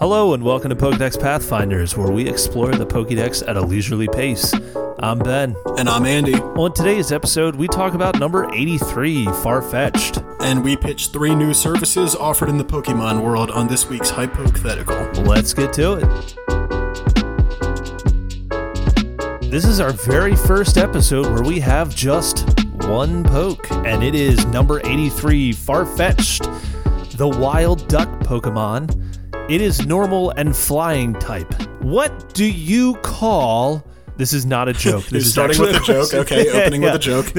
Hello and welcome to Pokédex Pathfinders, where we explore the Pokédex at a leisurely pace. I'm Ben. And I'm Andy. On today's episode, we talk about number 83, Farfetch'd. And we pitch three new services offered in the Pokemon world on this week's Hypothetical. Let's get to it. This is our very first episode where we have just one poke, and it is number 83, Farfetch'd, the wild duck Pokemon. It is normal and flying type. What do you call... This is not a joke. This is starting with a joke. Okay, opening with a joke.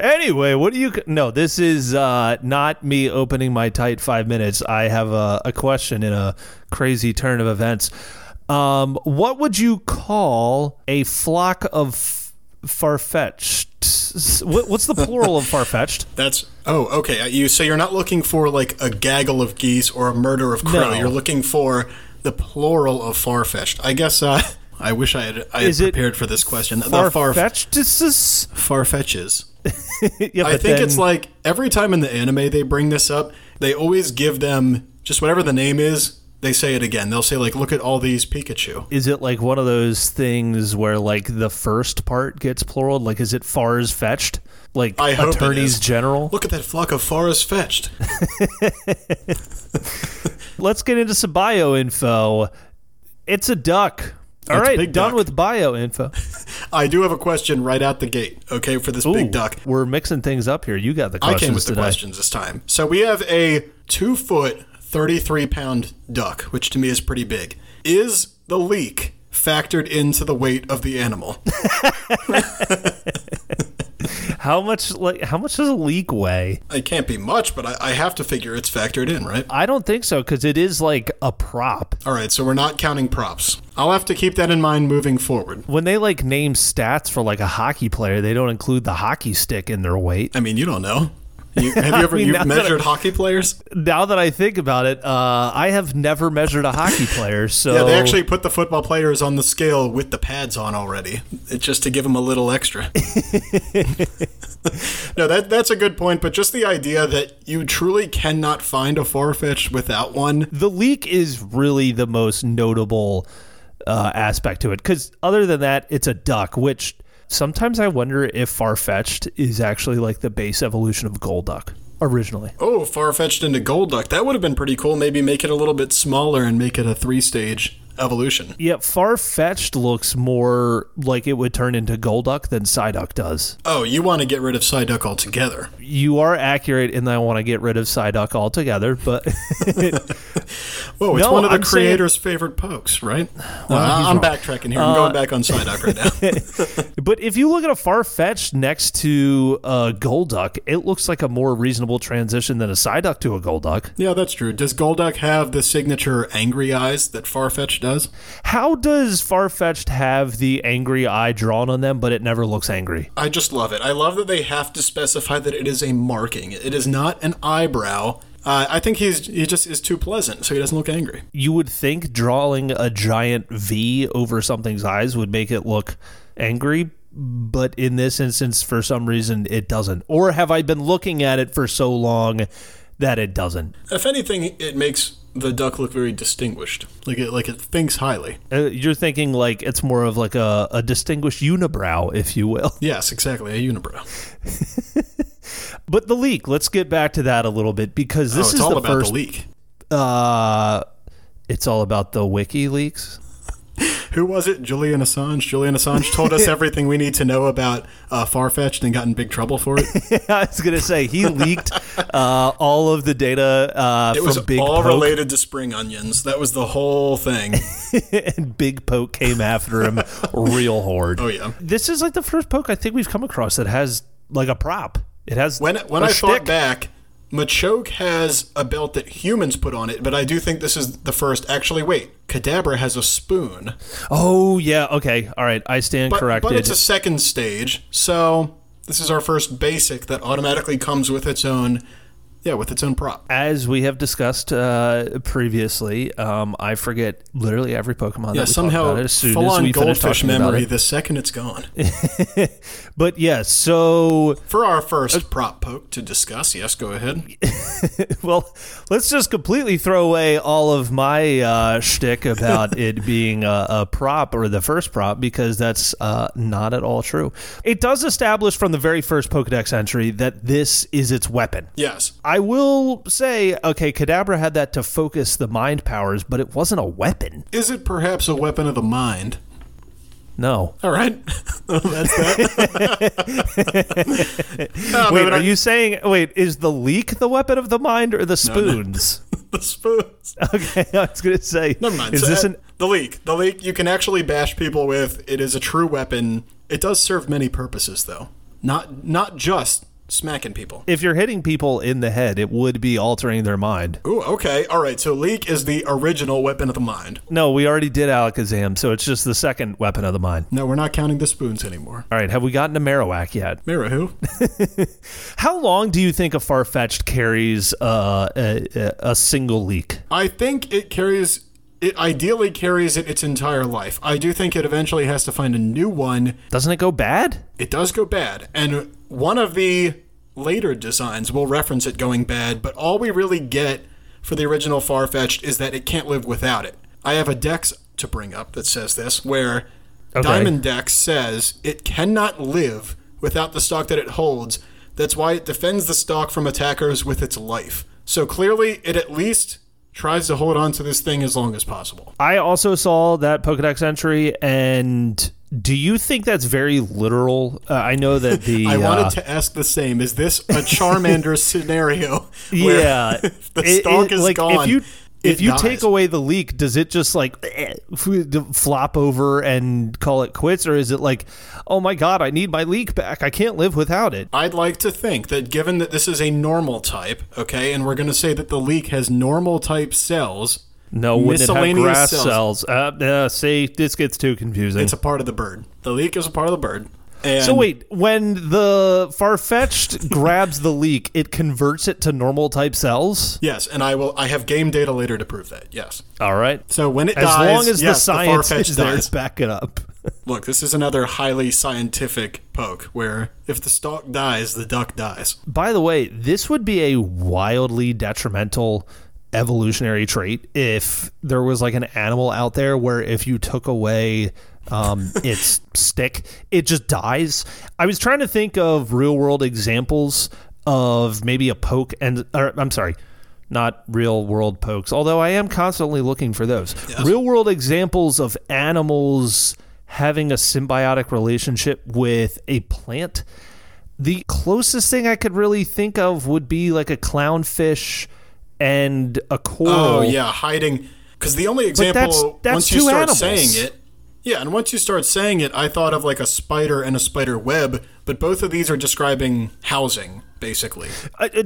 Anyway, what do you... No, this is not me opening my tight 5 minutes. I have a question in a crazy turn of events. What would you call a flock of Farfetch'd? What's the plural of Farfetch'd? That's... Oh, okay. So you're not looking for like a gaggle of geese or a murder of crow. No. You're looking for the plural of Farfetch'd. I guess I wish I had prepared for this question. Farfetches. Yeah, I think it's like every time in the anime they bring this up, they always give them just whatever the name is. They say it again. They'll say, like, look at all these Pikachu. Is it, like, one of those things where, like, the first part gets plural? Like, is it Farfetch'd? Like, I hope attorneys general? Look at that flock of Farfetch'd. Let's get into some bio info. It's a duck. All right, done with bio info. I do have a question right out the gate, okay, for this big duck. We're mixing things up here. You got the questions. I came with the questions this time. So we have a 2-foot... 33-pound duck, which to me is pretty big. Is the leak factored into the weight of the animal? How much does a leak weigh? It can't be much, but I have to figure it's factored in, right? I don't think so, because it is like a prop. All right, so we're not counting props. I'll have to keep that in mind moving forward. When they like name stats for like a hockey player, they don't include the hockey stick in their weight. I mean, you don't know. Have you ever measured hockey players? Now that I think about it, I have never measured a hockey player. So yeah, they actually put the football players on the scale with the pads on already, just to give them a little extra. No, that's a good point, but just the idea that you truly cannot find a Farfetch'd without one. The leak is really the most notable aspect to it, because other than that, it's a duck, which... Sometimes I wonder if Farfetch'd is actually like the base evolution of Golduck originally. Oh, Farfetch'd into Golduck. That would have been pretty cool. Maybe make it a little bit smaller and make it a 3-stage evolution. Yeah, Farfetch'd looks more like it would turn into Golduck than Psyduck does. Oh, you want to get rid of Psyduck altogether. You are accurate in that I want to get rid of Psyduck altogether, but... Whoa, it's one of the creator's favorite pokes, right? Well, I'm backtracking here. I'm going back on Psyduck right now. But if you look at a Farfetch'd next to Golduck, it looks like a more reasonable transition than a Psyduck to a Golduck. Yeah, that's true. Does Golduck have the signature angry eyes that Farfetch'd does? How does Farfetch'd have the angry eye drawn on them, but it never looks angry? I just love it. I love that they have to specify that it is a marking. It is not an eyebrow. I think he just is too pleasant, so he doesn't look angry. You would think drawing a giant V over something's eyes would make it look angry, but in this instance, for some reason, it doesn't. Or have I been looking at it for so long that it doesn't? If anything, it makes... the duck look very distinguished, like it thinks highly. You're thinking like it's more of like a distinguished unibrow, if you will. Yes, exactly, a unibrow. But the leak, let's get back to that a little bit, because this is all about first, the leak. It's all about the wiki leaks. Who was it? Julian Assange. Julian Assange told us everything we need to know about Farfetch'd and got in big trouble for it. I was going to say, he leaked all of the data from Big Poke. It was all related to spring onions. That was the whole thing. And Big Poke came after him real hard. Oh, yeah. This is like the first poke I think we've come across that has like a prop. It has When I thought back... Machoke has a belt that humans put on it, but I do think this is the first. Actually, wait. Kadabra has a spoon. Oh, yeah. Okay. All right. I stand corrected. But it's a second stage, so this is our first basic that automatically comes with its own Yeah, with its own prop. As we have discussed previously, I forget literally every Pokemon that we somehow talk about. As soon as we finish talking about it. Full-on goldfish memory, the second it's gone. But yeah, so... For our first prop poke to discuss, yes, go ahead. Well, let's just completely throw away all of my shtick about it being a prop or the first prop, because that's not at all true. It does establish from the very first Pokedex entry that this is its weapon. Yes. I will say, okay, Kadabra had that to focus the mind powers, but it wasn't a weapon. Is it perhaps a weapon of the mind? No. All right. Well, that's that. Wait, is the leek the weapon of the mind or the spoons? No, the spoons. Okay, I was going to say. Never mind. Is this the leek. The leek you can actually bash people with. It is a true weapon. It does serve many purposes, though. Not just... smacking people. If you're hitting people in the head, it would be altering their mind. Ooh, okay. All right. So leek is the original weapon of the mind. No, we already did Alakazam, so it's just the second weapon of the mind. No, we're not counting the spoons anymore. All right. Have we gotten to Marowak yet? Marowak? How long do you think a Farfetch'd carries a single leek? I think it carries... It ideally carries it its entire life. I do think it eventually has to find a new one. Doesn't it go bad? It does go bad. And one of the later designs will reference it going bad, but all we really get for the original Farfetch'd is that it can't live without it. I have a dex to bring up that says this, where Diamond Dex says it cannot live without the stock that it holds. That's why it defends the stock from attackers with its life. So clearly it at least... tries to hold on to this thing as long as possible. I also saw that Pokedex entry, and do you think that's very literal? I know that the... I wanted to ask the same. Is this a Charmander scenario where the stock is gone? If you take away the leak, does it just like flop over and call it quits? Or is it like, oh my God, I need my leak back. I can't live without it. I'd like to think that given that this is a normal type, okay, and we're going to say that the leak has normal type cells. No, wouldn't it have grass cells? See, this gets too confusing. It's a part of the bird. The leak is a part of the bird. And so wait, when the Farfetch'd grabs the leak, it converts it to normal type cells? Yes, and I have game data later to prove that, yes. All right. So when it dies, as long as the science is there to back it up. Look, this is another highly scientific poke where if the stalk dies, the duck dies. By the way, this would be a wildly detrimental evolutionary trait if there was like an animal out there where if you took away... its stick, it just dies. I was trying to think of real world examples of maybe a poke and I'm sorry, not real world pokes, although I am constantly looking for those. Yes. Real world examples of animals having a symbiotic relationship with a plant. The closest thing I could really think of would be like a clownfish and a coral. Oh yeah, hiding, because the only example that's once you start saying it. Yeah, and once you start saying it, I thought of like a spider and a spider web, but both of these are describing housing, basically.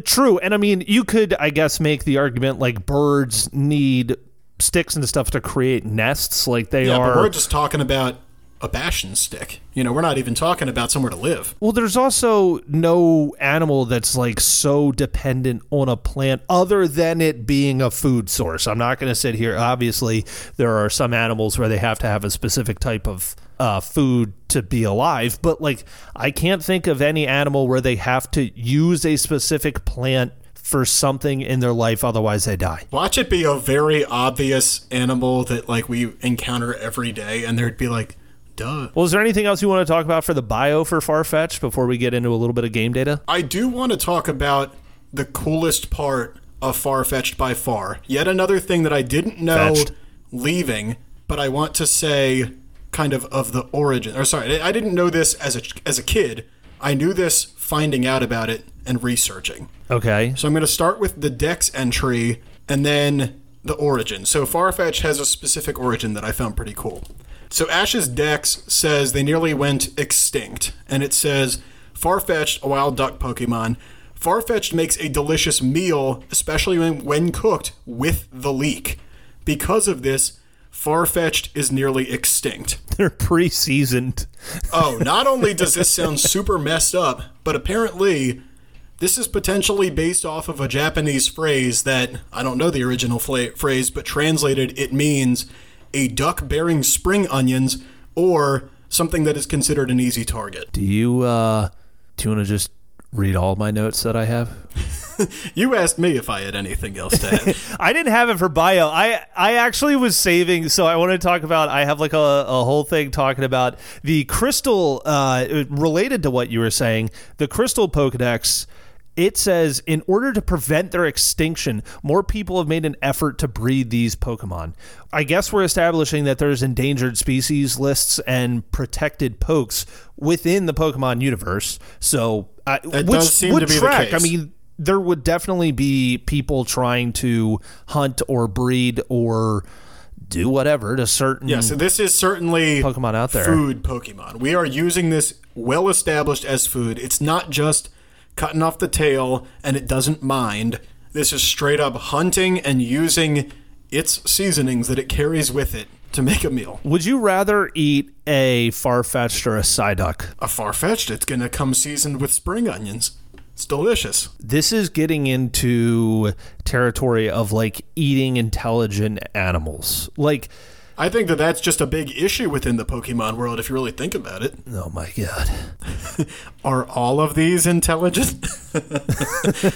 True, and I mean, you could, I guess, make the argument like birds need sticks and stuff to create nests, like they are... Yeah, but we're just talking about a bastion stick. You know, we're not even talking about somewhere to live. Well, there's also no animal that's like so dependent on a plant other than it being a food source. I'm not going to sit here. Obviously, there are some animals where they have to have a specific type of food to be alive. But like, I can't think of any animal where they have to use a specific plant for something in their life, otherwise they die. Watch it be a very obvious animal that like we encounter every day, and there'd be like, duh. Well, is there anything else you want to talk about for the bio for Farfetch'd before we get into a little bit of game data? I do want to talk about the coolest part of Farfetch'd by far. Yet another thing that I didn't know leaving, but I want to say kind of the origin. Or sorry, I didn't know this as a kid. I knew this finding out about it and researching. Okay. So I'm going to start with the Dex entry and then the origin. So Farfetch'd has a specific origin that I found pretty cool. So Ash's Dex says they nearly went extinct, and it says, Farfetch'd, a wild duck Pokemon. Farfetch'd makes a delicious meal, especially when cooked with the leek. Because of this, Farfetch'd is nearly extinct. They're pre-seasoned. Oh, not only does this sound super messed up, but apparently... This is potentially based off of a Japanese phrase that, I don't know the original phrase, but translated it means a duck bearing spring onions or something that is considered an easy target. Do you want to just read all my notes that I have? You asked me if I had anything else to add. I didn't have it for bio. I actually was saving, so I want to talk about, I have like a whole thing talking about the crystal, related to what you were saying, the crystal Pokedex. It says, in order to prevent their extinction, more people have made an effort to breed these Pokemon. I guess we're establishing that there's endangered species lists and protected pokes within the Pokemon universe. So, that which does seem would to be track. The case. I mean, there would definitely be people trying to hunt or breed or do whatever to certain. Yeah, so this is certainly Pokemon out there. Food Pokemon. We are using this well established as food. It's not just cutting off the tail, and it doesn't mind. This is straight up hunting and using its seasonings that it carries with it to make a meal. Would you rather eat a Farfetch'd or a Psyduck? A Farfetch'd. It's going to come seasoned with spring onions. It's delicious. This is getting into territory of, like, eating intelligent animals. Like, I think that that's just a big issue within the Pokemon world, if you really think about it. Oh, my God. Are all of these intelligent?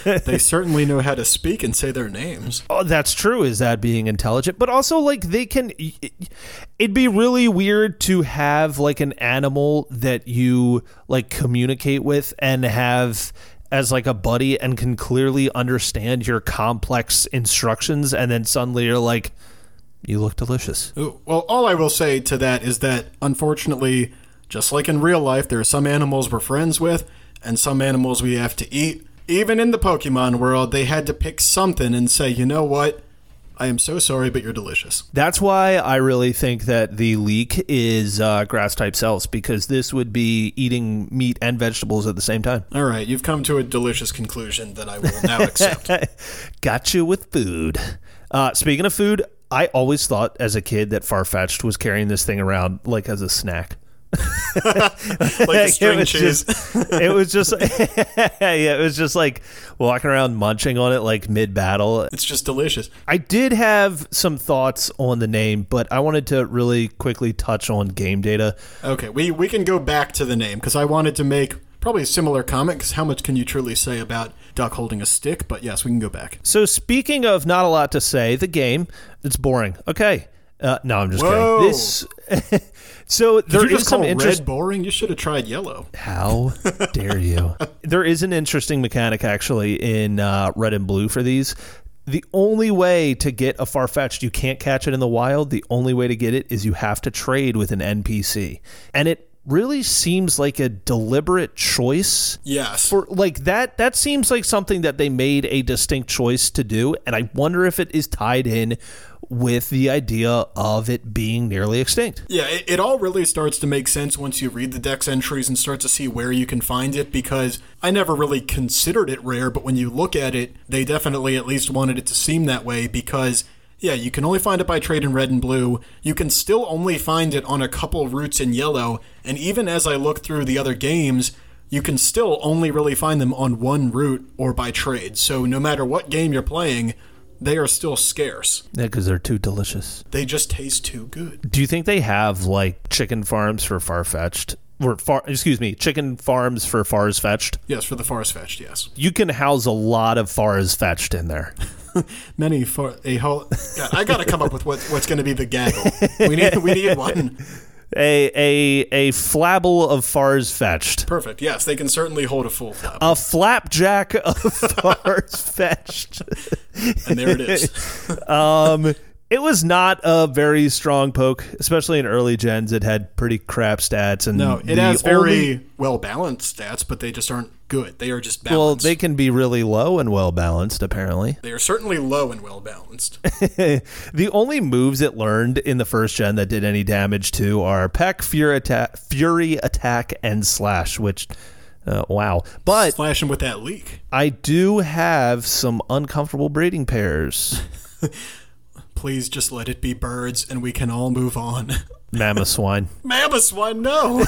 They certainly know how to speak and say their names. Oh, that's true. Is that being intelligent? But also, like, they can... It'd be really weird to have, like, an animal that you, like, communicate with and have as like a buddy and can clearly understand your complex instructions, and then suddenly you're like, you look delicious. Ooh, well, all I will say to that is that, unfortunately, just like in real life, there are some animals we're friends with and some animals we have to eat. Even in the Pokemon world, they had to pick something and say, you know what? I am so sorry, but you're delicious. That's why I really think that the leak is grass-type cells, because this would be eating meat and vegetables at the same time. All right, you've come to a delicious conclusion that I will now accept. Got you with food. Speaking of food, I always thought as a kid that Farfetch'd was carrying this thing around like as a snack. Like a string cheese. It was just, yeah, it was just like walking around munching on it like mid-battle. It's just delicious. I did have some thoughts on the name, but I wanted to really quickly touch on game data. Okay, we can go back to the name because I wanted to make probably a similar comment because how much can you truly say about Duck holding a stick? But yes, we can go back. So speaking of not a lot to say, the game, it's boring. Okay. No, I'm just Whoa. Kidding. This so there Did you is just some call interest. Red boring? You should have tried yellow. How dare you? There is an interesting mechanic actually in Red and Blue for these. The only way to get a Farfetch'd, you can't catch it in the wild. The only way to get it is you have to trade with an NPC, and it really seems like a deliberate choice. Yes. For like that seems like something that they made a distinct choice to do, and I wonder if it is tied in with the idea of it being nearly extinct. Yeah, it all really starts to make sense once you read the dex entries and start to see where you can find it, because I never really considered it rare, but when you look at it, they definitely at least wanted it to seem that way because, yeah, you can only find it by trade in Red and Blue. You can still only find it on a couple routes in Yellow. And even as I look through the other games, you can still only really find them on one route or by trade. So no matter what game you're playing, they are still scarce. Yeah, because they're too delicious. They just taste too good. Do you think they have, like, chicken farms for Farfetch'd? Chicken farms for Farfetch'd? Yes, for the Farfetch'd, yes. You can house a lot of Farfetch'd in there. Many for a whole. God, I gotta come up with what's going to be the gaggle. We need one. A flabble of Farfetch'd. Perfect. Yes, they can certainly hold a full flabble. A flapjack of Farfetch'd. And there it is. It was not a very strong poke, especially in early gens. It had pretty crap stats. And no, it has very well-balanced stats, but they just aren't good. They are just balanced. Well, they can be really low and well-balanced, apparently. They are certainly low and well-balanced. The only moves it learned in the first gen that did any damage to are Peck, Fury Attack, and Slash, which... wow. But Slash him with that leak. I do have some uncomfortable breeding pairs. Please just let it be birds and we can all move on. Mammoth swine. Mammoth swine, no.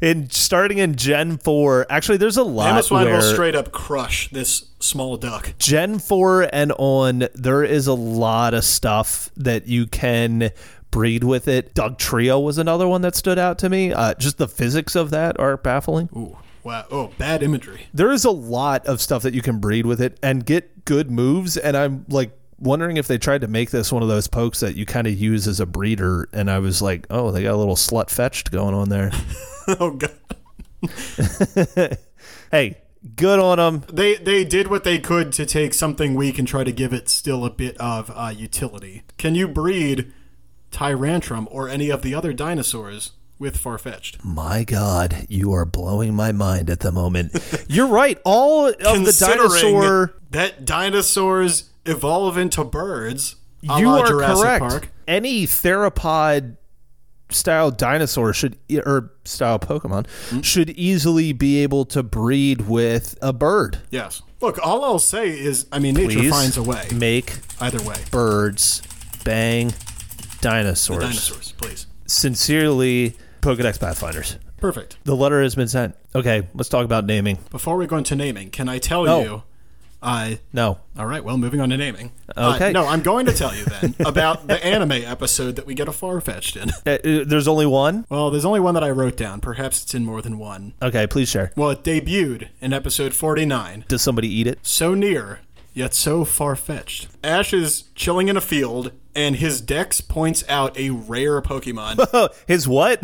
And starting in Gen 4, actually, there's a lot. Mammoth swine will straight up crush this small duck. Gen 4 and on, there is a lot of stuff that you can breed with it. Dugtrio was another one that stood out to me. Just the physics of that are baffling. Ooh. Wow. Oh, bad imagery. There is a lot of stuff that you can breed with it and get good moves. And I'm like wondering if they tried to make this one of those pokes that you kind of use as a breeder. And I was like, oh, they got a little Slutfetch'd going on there. Oh, God. Hey, good on them. They did what they could to take something weak and try to give it still a bit of utility. Can you breed Tyrantrum or any of the other dinosaurs with Farfetch'd? My God, you are blowing my mind at the moment. You're right. All of the dinosaur... that dinosaurs evolve into birds. You are Jurassic correct. Park. Any theropod-style dinosaur should... or style Pokemon should easily be able to breed with a bird. Yes. Look, all I'll say is, I mean, nature finds a way. Make either way. Birds. Bang. Dinosaurs. The dinosaurs, please. Sincerely... Pokédex Pathfinders. Perfect. The letter has been sent. Okay, let's talk about naming. Before we go into naming, can I tell you? No. All right, well, moving on to naming. Okay. No, I'm going to tell you then about the anime episode that we get a Farfetch'd in. There's only one? Well, there's only one that I wrote down. Perhaps it's in more than one. Okay, please share. Well, it debuted in episode 49. Does somebody eat it? So near, yet so far-fetched. Ash is chilling in a field, and his dex points out a rare Pokemon. Whoa, his what?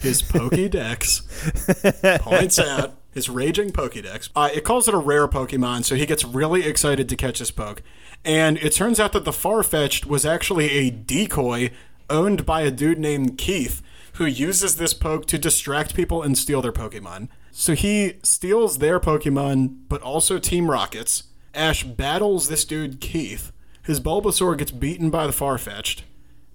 His Pokédex points out his raging Pokédex. It calls it a rare Pokemon, so he gets really excited to catch his Poke. And it turns out that the Farfetch'd was actually a decoy owned by a dude named Keith, who uses this Poke to distract people and steal their Pokemon. So he steals their Pokemon, but also Team Rocket's. Ash battles this dude, Keith. His Bulbasaur gets beaten by the Farfetch'd,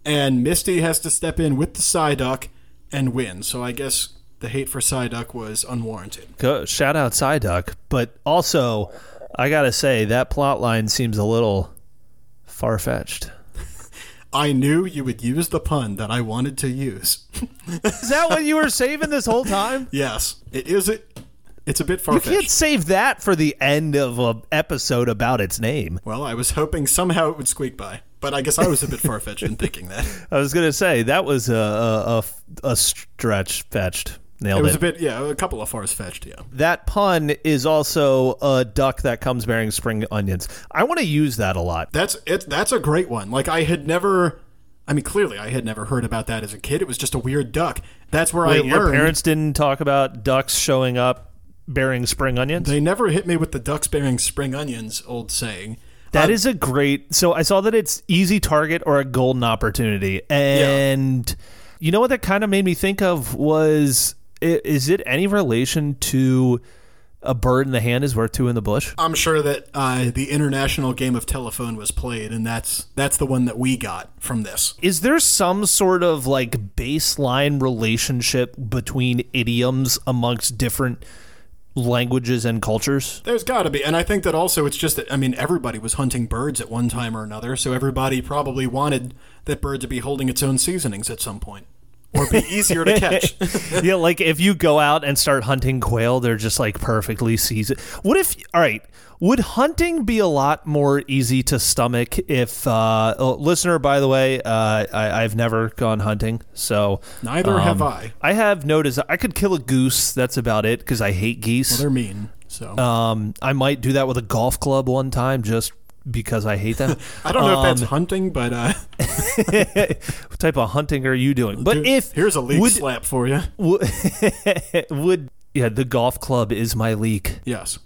and Misty has to step in with the Psyduck and win. So I guess the hate for Psyduck was unwarranted. Shout out Psyduck, but also, I gotta say, that plot line seems a little far-fetched. I knew you would use the pun that I wanted to use. Is that what you were saving this whole time? Yes. It is. It's a bit far-fetched. You can't save that for the end of an episode about its name. Well, I was hoping somehow it would squeak by, but I guess I was a bit far-fetched in thinking that. I was going to say, that was a stretch-fetched. Nailed it. It was a bit, yeah, a couple of fars fetched, yeah. That pun is also a duck that comes bearing spring onions. I want to use that a lot. That's a great one. Like, clearly I had never heard about that as a kid. It was just a weird duck. That's where I learned. Your parents didn't talk about ducks showing up bearing spring onions? They never hit me with the ducks bearing spring onions, old saying. That is a great... So I saw that it's easy target or a golden opportunity. And yeah. You know what that kind of made me think of was... Is it any relation to a bird in the hand is worth two in the bush? I'm sure that the international game of telephone was played, and that's the one that we got from this. Is there some sort of like baseline relationship between idioms amongst different languages and cultures? There's got to be. And I think that also it's just that, I mean, everybody was hunting birds at one time or another, so everybody probably wanted that bird to be holding its own seasonings at some point. Or be easier to catch. Yeah, like if you go out and start hunting quail, they're just like perfectly seasoned. Would hunting be a lot more easy to stomach if, listener, by the way, I've never gone hunting, so... Neither have I. I have no desire. I could kill a goose, that's about it, because I hate geese. Well, they're mean, so... I might do that with a golf club one time, just... because I hate them. I don't know if that's hunting, but... what type of hunting are you doing? But dude, here's a leak slap for you. The golf club is my leak. Yes.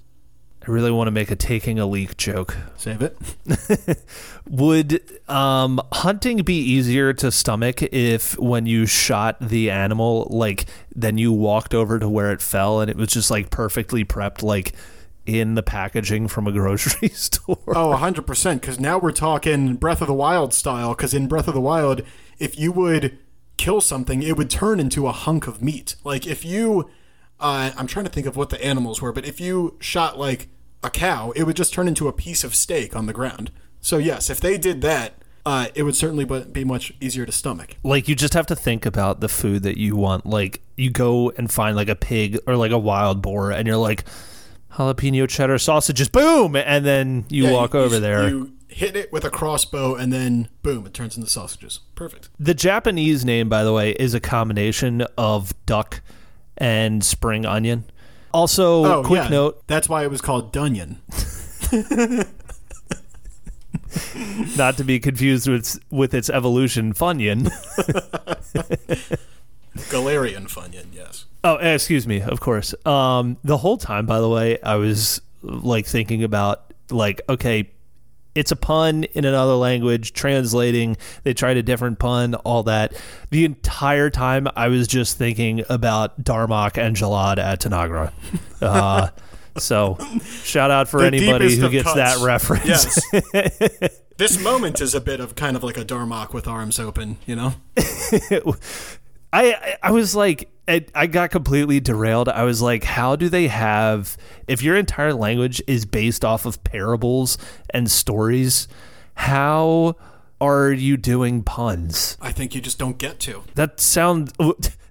I really want to make a taking a leak joke. Save it. Would hunting be easier to stomach if when you shot the animal, like, then you walked over to where it fell and it was just, like, perfectly prepped, like... in the packaging from a grocery store. Oh, 100%, because now we're talking Breath of the Wild style, because in Breath of the Wild, if you would kill something, it would turn into a hunk of meat. Like, if you... I'm trying to think of what the animals were, but if you shot, like, a cow, it would just turn into a piece of steak on the ground. So, yes, if they did that, it would certainly be much easier to stomach. Like, you just have to think about the food that you want. Like, you go and find, like, a pig or, like, a wild boar, and you're like, jalapeno cheddar sausages, boom! And then you walk over there. You hit it with a crossbow, and then, boom, it turns into sausages. Perfect. The Japanese name, by the way, is a combination of duck and spring onion. Also, quick note. That's why it was called Dunyon. Not to be confused with its evolution, Funyon. Galarian Funyon, yes. Oh, excuse me, of course. The whole time, by the way, I was like thinking about, like, okay, it's a pun in another language, translating, they tried a different pun, all that. The entire time, I was just thinking about Darmok and Jalad at Tanagra. So, shout out for anybody who gets that reference. Yes. This moment is a bit of kind of like a Darmok with arms open, you know? I was like, I got completely derailed. I was like, how do they have, if your entire language is based off of parables and stories, how are you doing puns? I think you just don't get to.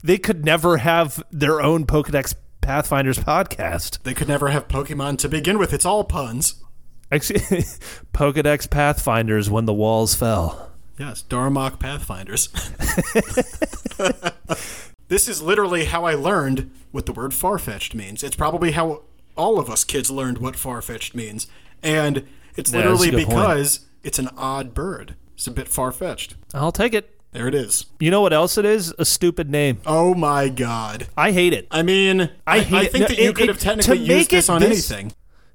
They could never have their own Pokédex Pathfinders podcast. They could never have Pokemon to begin with. It's all puns. Actually, Pokédex Pathfinders when the walls fell. Yes, Darmok Pathfinders. This is literally how I learned what the word Farfetch'd means. It's probably how all of us kids learned what Farfetch'd means. And it's literally because it's an odd bird. It's a bit far-fetched. I'll take it. There it is. You know what else it is? A stupid name. Oh, my God. I hate it. I mean, I think you could have technically used this on anything.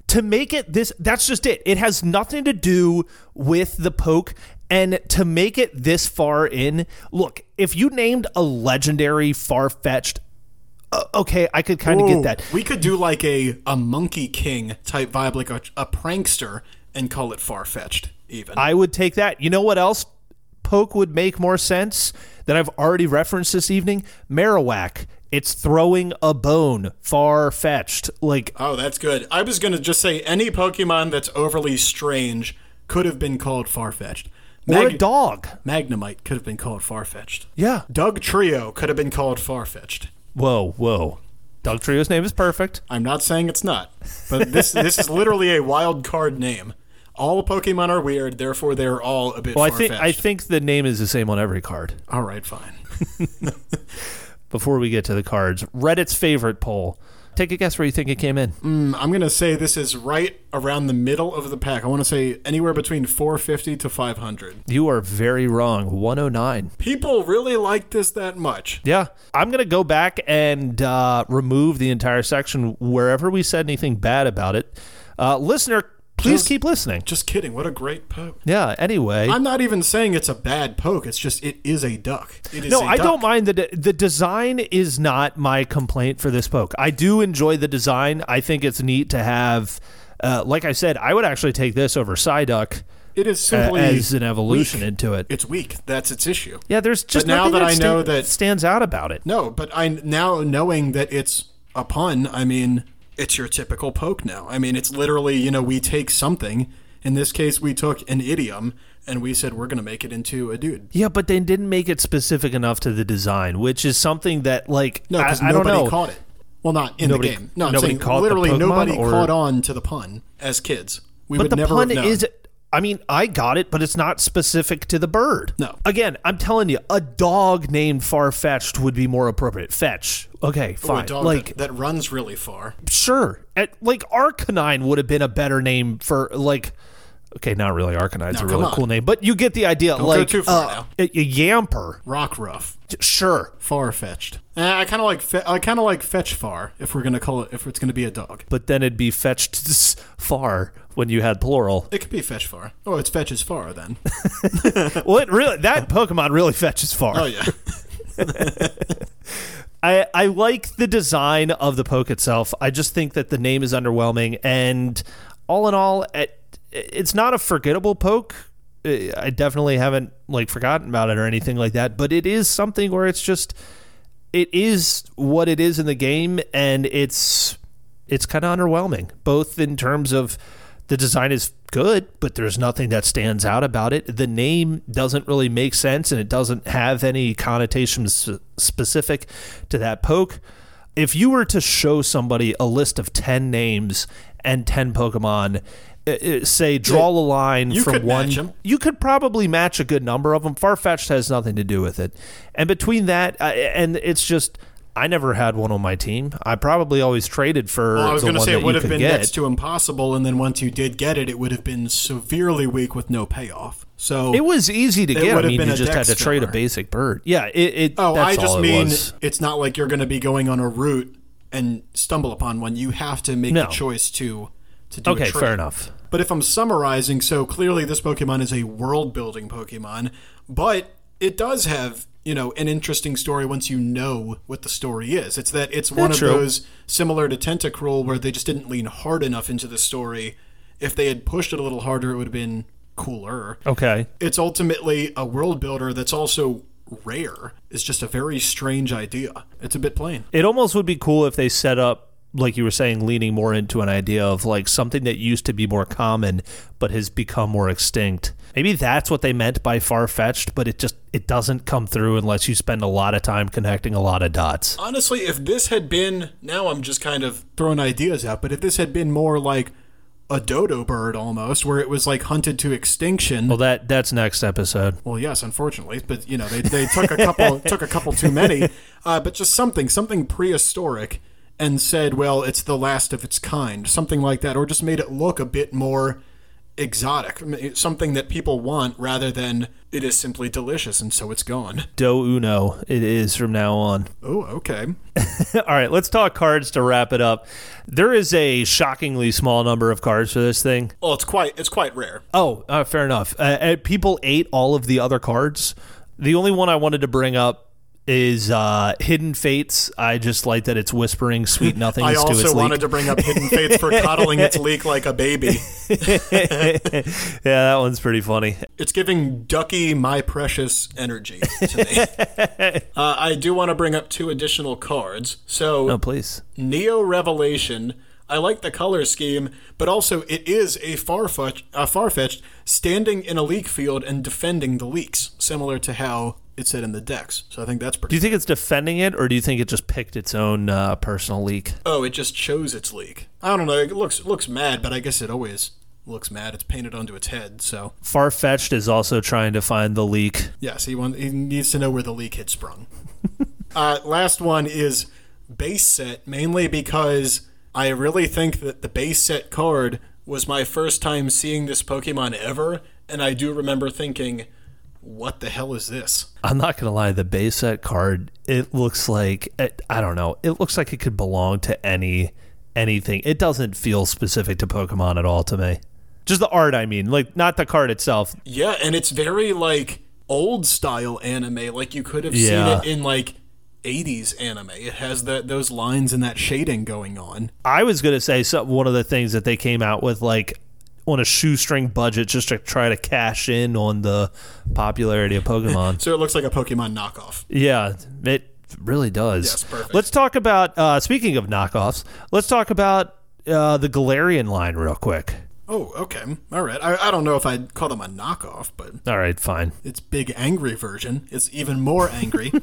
To make it this, that's just it. It has nothing to do with the poke. And to make it this far in, look, if you named a legendary Farfetch'd, okay, I could kind of get that. We could do like a Monkey King type vibe, like a prankster, and call it Farfetch'd even. I would take that. You know what else? Poke would make more sense that I've already referenced this evening. Marowak. It's throwing a bone. Farfetch'd. Like, oh, that's good. I was going to just say any Pokemon that's overly strange could have been called Farfetch'd. Or a dog. Magnemite could have been called Farfetch'd. Yeah. Dugtrio could have been called Farfetch'd. Whoa. Dugtrio's name is perfect. I'm not saying it's not, but this is literally a wild card name. All Pokemon are weird, therefore they're all a bit far-fetched. I think the name is the same on every card. All right, fine. Before we get to the cards, Reddit's favorite poll. Take a guess where you think it came in. I'm going to say this is right around the middle of the pack. I want to say anywhere between 450 to 500. You are very wrong. 109. People really like this that much. Yeah. I'm going to go back and remove the entire section wherever we said anything bad about it. Listener, please keep listening. Just kidding. What a great poke. Yeah, anyway. I'm not even saying it's a bad poke. It's just it is a duck. Don't mind. The design is not my complaint for this poke. I do enjoy the design. I think it's neat to have, like I said, I would actually take this over Psyduck. It is simply as an evolution into it. It's weak. That's its issue. Yeah, there's just nothing that stands out about it. No, but now knowing that it's a pun, I mean, it's your typical poke now. I mean, it's literally, you know, we take something. In this case, we took an idiom, and we said we're going to make it into a dude. Yeah, but they didn't make it specific enough to the design, which is something that, like, no, because nobody caught it. Well, not in the game. No, I'm saying literally nobody caught on to the pun as kids. We would never have known. But the pun is, I mean, I got it, but it's not specific to the bird. No. Again, I'm telling you, a dog named Farfetch'd would be more appropriate. Fetch. Okay, fine. Ooh, a dog like, that runs really far. Sure. Like, Arcanine would have been a better name for, like, okay, not really. Arcanine's a really cool name, but you get the idea. Don't like, go too far now. A Yamper. Rockruff. Sure. Farfetch'd. I kind of like Fetch Far, if we're going to call it, if it's going to be a dog. But then it'd be Fetched Far. When you had plural, it could be Fetch Far. Oh, it's Fetches Far then. Well, that Pokemon really fetches far. Oh yeah. I like the design of the poke itself. I just think that the name is underwhelming, and all in all, it's not a forgettable poke. I definitely haven't like forgotten about it or anything like that. But it is something where it's just, it is what it is in the game, and it's kind of underwhelming, both in terms of. The design is good, but there's nothing that stands out about it. The name doesn't really make sense, and it doesn't have any connotations specific to that poke. If you were to show somebody a list of 10 names and 10 Pokemon, say draw a line from one, you could probably match a good number of them. Farfetch'd has nothing to do with it. And between that, and it's just... I never had one on my team. I probably always traded for the one that you could get. Well, I was going to say it would have been next to impossible, and then once you did get it, it would have been severely weak with no payoff. So it was easy to get. I mean, you just had to trade a basic bird. Yeah, I just mean it's not like you're going to be going on a route and stumble upon one. You have to make a choice to do a trade. Okay, fair enough. But if I'm summarizing, so clearly this Pokemon is a world-building Pokemon, but it does have... an interesting story once you know what the story is. It's that it's one of those similar to Tentacruel where they just didn't lean hard enough into the story. If they had pushed it a little harder, it would have been cooler. Okay. It's ultimately a world builder that's also rare. It's just a very strange idea. It's a bit plain. It almost would be cool if they set up, like you were saying, leaning more into an idea of like something that used to be more common but has become more extinct. Maybe that's what they meant by far-fetched, but it doesn't come through unless you spend a lot of time connecting a lot of dots. Honestly, if this had been, now I'm just kind of throwing ideas out, but if this had been more like a dodo bird almost, where it was like hunted to extinction. Well, that's next episode. Well, yes, unfortunately, but they took a couple too many, but just something prehistoric. And said, well, it's the last of its kind, something like that, or just made it look a bit more exotic, something that people want rather than it is simply delicious, and so it's gone. Do uno, it is from now on. Oh, okay. All right, let's talk cards to wrap it up. There is a shockingly small number of cards for this thing. Oh, it's quite rare. Oh, fair enough. People ate all of the other cards. The only one I wanted to bring up is Hidden Fates. I just like that it's whispering sweet nothingness to its leak. I also wanted to bring up Hidden Fates for coddling its leak like a baby. Yeah, that one's pretty funny. It's giving Ducky My Precious energy to me. I do want to bring up two additional cards. So, oh, please. Neo Revelation. I like the color scheme, but also it is a Farfetch'd standing in a leak field and defending the leaks, similar to how it said in the decks. So I think that's pretty Do you think it's defending it, or do you think it just picked its own personal leak? Oh, it just chose its leak. I don't know. It looks mad, but I guess it always looks mad. It's painted onto its head, so. Farfetch'd is also trying to find the leak. Yes, he needs to know where the leak had sprung. Last one is base set, mainly because I really think that the base set card was my first time seeing this Pokemon ever, and I do remember thinking, what the hell is this? I'm not going to lie, the base set card, it looks like, I don't know, it looks like it could belong to anything. It doesn't feel specific to Pokemon at all to me. Just the art, I mean, like, not the card itself. Yeah, and it's very, like, old-style anime. Like, you could have seen it in, like, 80s anime. It has those lines and that shading going on. I was going to say one of the things that they came out with, like, on a shoestring budget just to try to cash in on the popularity of Pokemon. So it looks like a Pokemon knockoff. Yeah, it really does. Yes, perfect. Let's talk about, speaking of knockoffs, let's talk about the Galarian line real quick. Oh, okay. All right. I don't know if I'd call them a knockoff, but... All right, fine. It's big angry version. It's even more angry.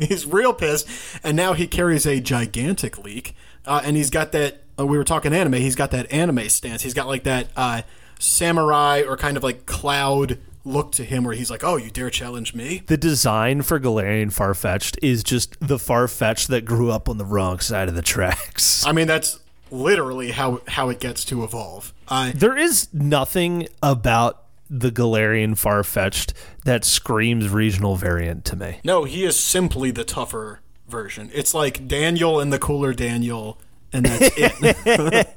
He's real pissed, and now he carries a gigantic leak, and he's got that... we were talking anime. He's got that anime stance. He's got like that samurai or kind of like cloud look to him where he's like, oh, you dare challenge me? The design for Galarian Farfetch'd is just the Farfetch'd that grew up on the wrong side of the tracks. I mean, that's literally how it gets to evolve. There is nothing about the Galarian Farfetch'd that screams regional variant to me. No, he is simply the tougher version. It's like Daniel and the cooler Daniel. And that's it.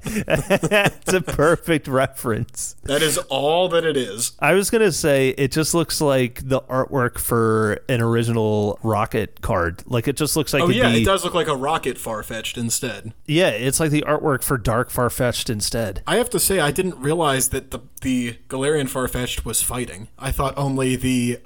That's a perfect reference. That is all that it is. I was going to say, it just looks like the artwork for an original Rocket card. Like, it just looks like... Oh, yeah, it does look like a Rocket Farfetch'd instead. Yeah, it's like the artwork for Dark Farfetch'd instead. I have to say, I didn't realize that the Galarian Farfetch'd was fighting. I thought only the...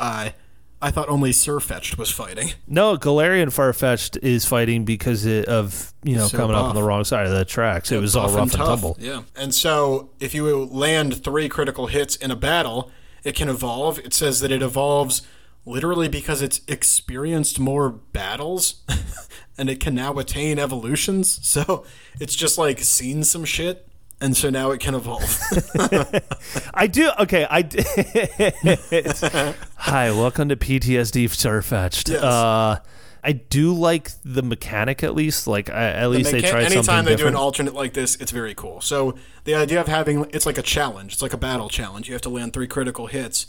I thought only Sirfetch'd was fighting. No, Galarian Farfetch'd is fighting because of, you know, so coming up on the wrong side of the tracks. So it was all rough and tumble. Yeah. And so if you land 3 critical hits in a battle, it can evolve. It says that it evolves literally because it's experienced more battles and it can now attain evolutions. So it's just like seen some shit. And so now it can evolve. Hi, welcome to PTSD Sirfetch'd. Yes. I do like the mechanic at least. Like at least they try something different. Anytime they do an alternate like this, it's very cool. So the idea of having it's like a challenge. It's like a battle challenge. You have to land 3 critical hits,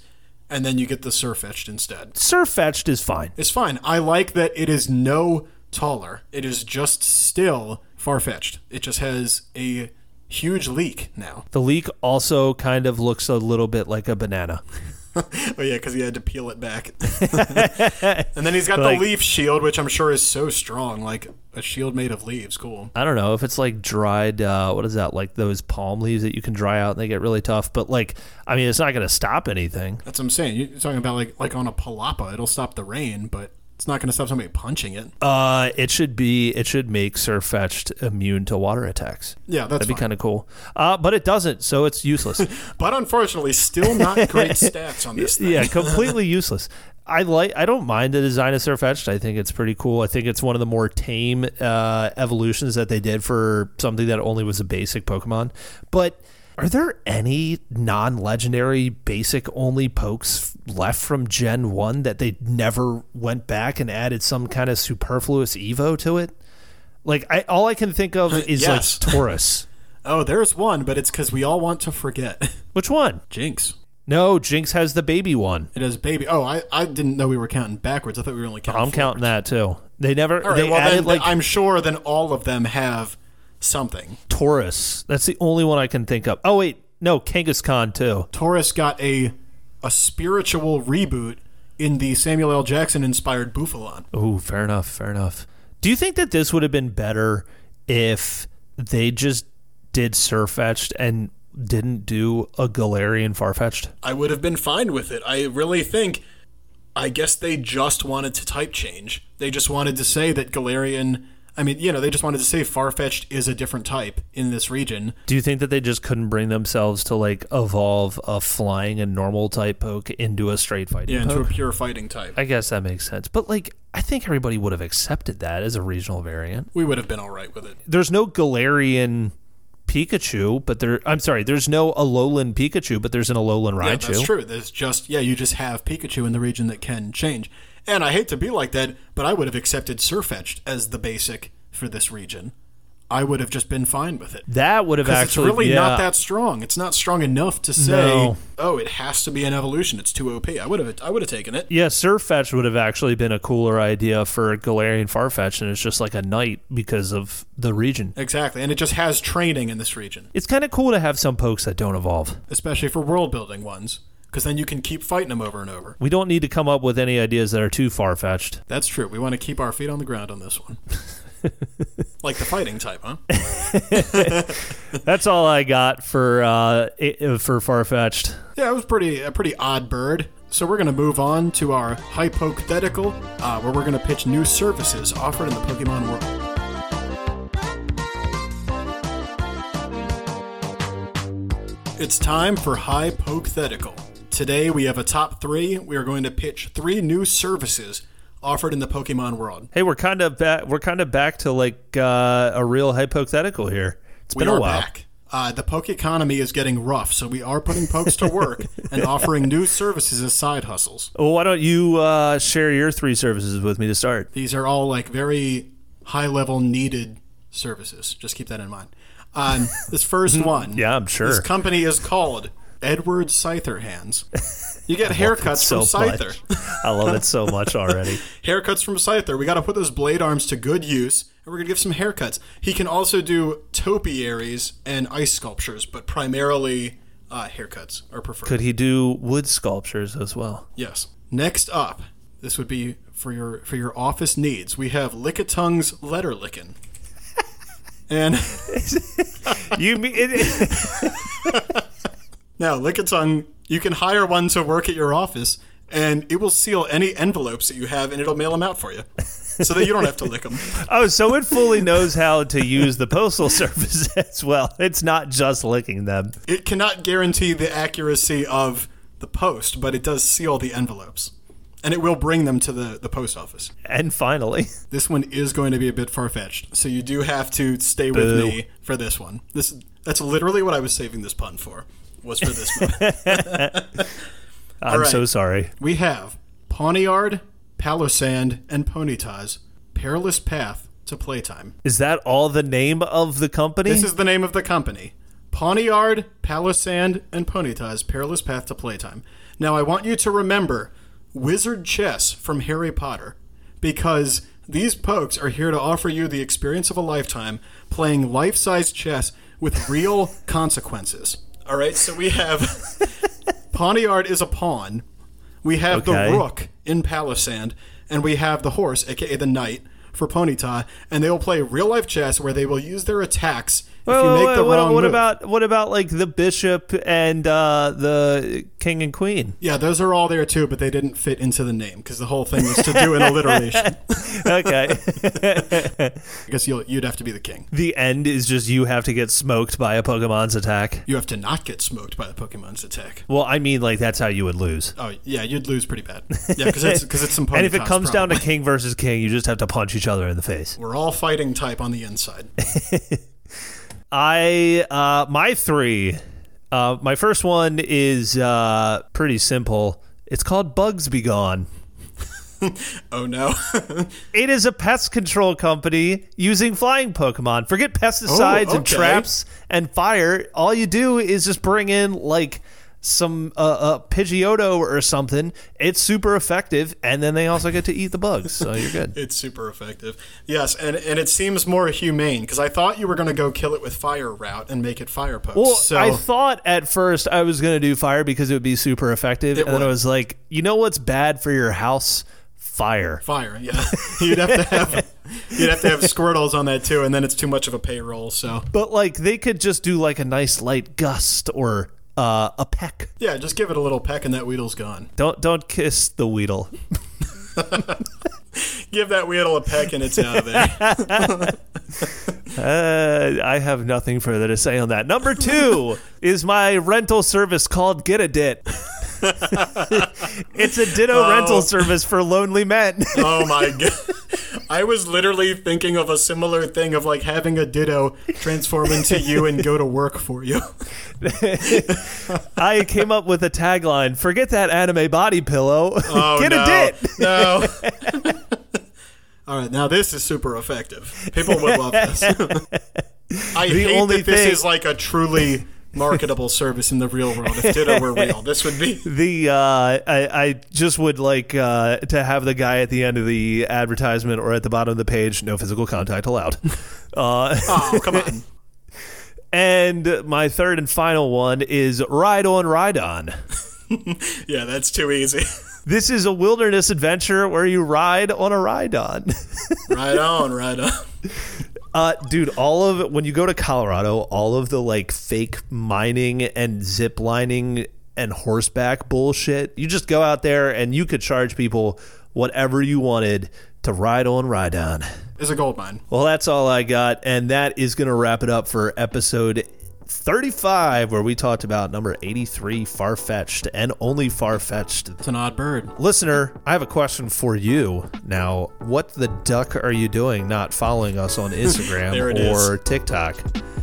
and then you get the Sirfetch'd instead. Sirfetch'd is fine. It's fine. I like that it is no taller. It is just still Farfetch'd. It just has a huge leak now. The leak also kind of looks a little bit like a banana. Oh yeah, because he had to peel it back. And then he's got like, the leaf shield, which I'm sure is so strong, like a shield made of leaves. Cool. I don't know if it's like dried, what is that, like those palm leaves that you can dry out and they get really tough, but like, I mean, it's not going to stop anything. That's what I'm saying. You're talking about like on a palapa, it'll stop the rain, but it's not going to stop somebody punching it. It should make Sirfetch'd immune to water attacks. Yeah, that'd be kind of cool. But it doesn't, so it's useless. But unfortunately, still not great stats on this thing. Yeah, completely useless. I don't mind the design of Sirfetch'd. I think it's pretty cool. I think it's one of the more tame evolutions that they did for something that only was a basic Pokemon. But are there any non-legendary basic only pokes left from Gen 1 that they never went back and added some kind of superfluous Evo to it? Like, all I can think of is like Tauros. Oh, there's one, but it's because we all want to forget. Which one? Jinx. No, Jinx has the baby one. It has baby. Oh, I didn't know we were counting backwards. I thought we were only counting forwards. I'm counting that too. They never. All right, they added then, like, I'm sure then all of them have something. Tauros. That's the only one I can think of. Oh, wait. No, Kangaskhan, too. Tauros got a spiritual reboot in the Samuel L. Jackson-inspired Bouffalant. Oh, fair enough. Fair enough. Do you think that this would have been better if they just did Sirfetch'd and didn't do a Galarian Farfetch'd? I would have been fine with it. I really think, I guess they just wanted to type change. They just wanted to say that Galarian, I mean, you know, they just wanted to say Farfetch'd is a different type in this region. Do you think that they just couldn't bring themselves to, like, evolve a flying and normal type poke into a straight fighting poke? Yeah, into a pure fighting type. I guess that makes sense. But, like, I think everybody would have accepted that as a regional variant. We would have been all right with it. There's no Galarian Pikachu, but there's no Alolan Pikachu, but there's an Alolan Raichu. Yeah, that's true. There's just, you just have Pikachu in the region that can change. And I hate to be like that, but I would have accepted Sirfetch'd as the basic for this region. I would have just been fine with it. That would have actually, it's really not that strong. It's not strong enough to say, oh, it has to be an evolution. It's too OP. I would have taken it. Yeah, Sirfetch'd would have actually been a cooler idea for Galarian Farfetch'd, and it's just like a knight because of the region. Exactly, and it just has training in this region. It's kind of cool to have some pokes that don't evolve. Especially for world-building ones. Because then you can keep fighting them over and over. We don't need to come up with any ideas that are too far-fetched. That's true. We want to keep our feet on the ground on this one. Like the fighting type, huh? That's all I got for Farfetch'd. Yeah, it was a pretty odd bird. So we're going to move on to our hypothetical, where we're going to pitch new services offered in the Pokemon world. It's time for Hypothetical. Today we have a top 3. We are going to pitch 3 new services offered in the Pokemon world. Hey, we're kind of back to like a real hypothetical here. It's been a while. Back. The poke economy is getting rough, so we are putting pokes to work and offering new services as side hustles. Well, why don't you share your 3 services with me to start? These are all like very high level needed services. Just keep that in mind. On this first one. Yeah, I'm sure. This company is called Edward Scyther Hands. You get haircuts from Scyther. I love it so much already. Haircuts from Scyther. We got to put those blade arms to good use, and we're going to give some haircuts. He can also do topiaries and ice sculptures, but primarily haircuts are preferred. Could he do wood sculptures as well? Yes. Next up, this would be for your office needs. We have Lickitung's Letter Lickin'. And you mean it? Now, Lickitung, you can hire one to work at your office and it will seal any envelopes that you have, and it'll mail them out for you so that you don't have to lick them. Oh, so it fully knows how to use the postal service as well. It's not just licking them. It cannot guarantee the accuracy of the post, but it does seal the envelopes. And it will bring them to the post office. And finally, this one is going to be a bit far-fetched, so you do have to stay with me for this one. That's literally what I was saving this pun for, was for this one. I'm right. So sorry. We have Pawniard, Palisand, and Ponytas, Perilous Path to Playtime. Is that all the name of the company? This is the name of the company. Pawniard, Palisand, and Ponytas, Perilous Path to Playtime. Now, I want you to remember Wizard Chess from Harry Potter, because these pokes are here to offer you the experience of a lifetime playing life-size chess with real consequences. All right, so we have Pawniard is a pawn. We have the rook in Palisand, and we have the horse, a.k.a. the knight, for Ponyta, and they will play real-life chess where they will use their attacks What about like the bishop and the king and queen? Yeah, those are all there too, but they didn't fit into the name because the whole thing was to do an alliteration. Okay. I guess you'd have to be the king. The end is just you have to get smoked by a Pokemon's attack. You have to not get smoked by the Pokemon's attack. Well, I mean, like, that's how you would lose. Oh, yeah, you'd lose pretty bad. Yeah, because it's some Ponytas. And if it comes down to king versus king, you just have to punch each other in the face. We're all fighting type on the inside. My first one is pretty simple. It's called Bugs Be Gone. Oh, no. It is a pest control company using flying Pokemon. Forget pesticides and traps and fire. All you do is just bring in, like, some Pidgeotto or something. It's super effective, and then they also get to eat the bugs, so you're good. It's super effective. Yes, and it seems more humane, because I thought you were going to go kill it with fire route and make it fire pokes. Well, so I thought at first I was going to do fire because it would be super effective, and then I was like, you know what's bad for your house? Fire, yeah. You'd have to have Squirtles on that too, and then it's too much of a payroll. So, but like they could just do like a nice light gust or a peck. Yeah, just give it a little peck and that Weedle's gone. Don't kiss the Weedle. Give that Weedle a peck and it's out of there. I have nothing further to say on that. Number 2 is my rental service called Get a Dit. It's a Ditto rental service for lonely men. Oh my God. I was literally thinking of a similar thing of like having a Ditto transform into you and go to work for you. I came up with a tagline, forget that anime body pillow, get a Dit. No. All right, now this is super effective. People would love this. I hate that this is like a truly marketable service in the real world. If Ditto were real, this would be the I just would like to have the guy at the end of the advertisement or at the bottom of the page, no physical contact allowed. Oh, come on. And my third and final one is Ride On. Yeah, that's too easy. This is a wilderness adventure where you ride on a Rhydon. Ride on. Dude, all of when you go to Colorado, all of the like fake mining and zip lining and horseback bullshit, you just go out there and you could charge people whatever you wanted to ride on. It's a gold mine. Well, that's all I got, and that is going to wrap it up for episode 35, where we talked about number 83, Farfetch'd, and only Farfetch'd. It's an odd bird. Listener, I have a question for you. Now, what the duck are you doing not following us on Instagram or TikTok?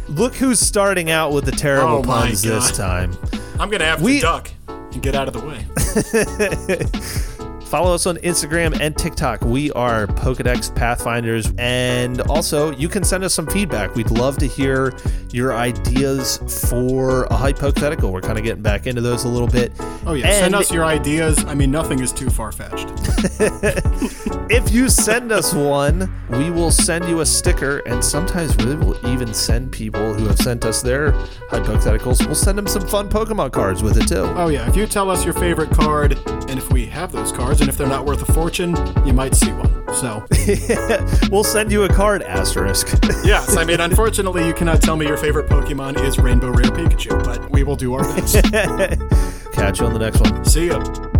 Look who's starting out with the terrible puns this time. I'm going to have to duck and get out of the way. Follow us on Instagram and TikTok. We are Pokedex Pathfinders. And also, you can send us some feedback. We'd love to hear your ideas for a hypothetical. We're kind of getting back into those a little bit. Oh, yeah. And send us your ideas. I mean, nothing is too far-fetched. If you send us one, we will send you a sticker. And sometimes we will even send people who have sent us their hypotheticals. We'll send them some fun Pokemon cards with it, too. Oh, yeah. If you tell us your favorite card, and if we have those cards, and if they're not worth a fortune, you might see one. So we'll send you a card, asterisk. Yes, I mean, unfortunately, you cannot tell me your favorite Pokemon is Rainbow Rare Pikachu, but we will do our best. Catch you on the next one. See ya.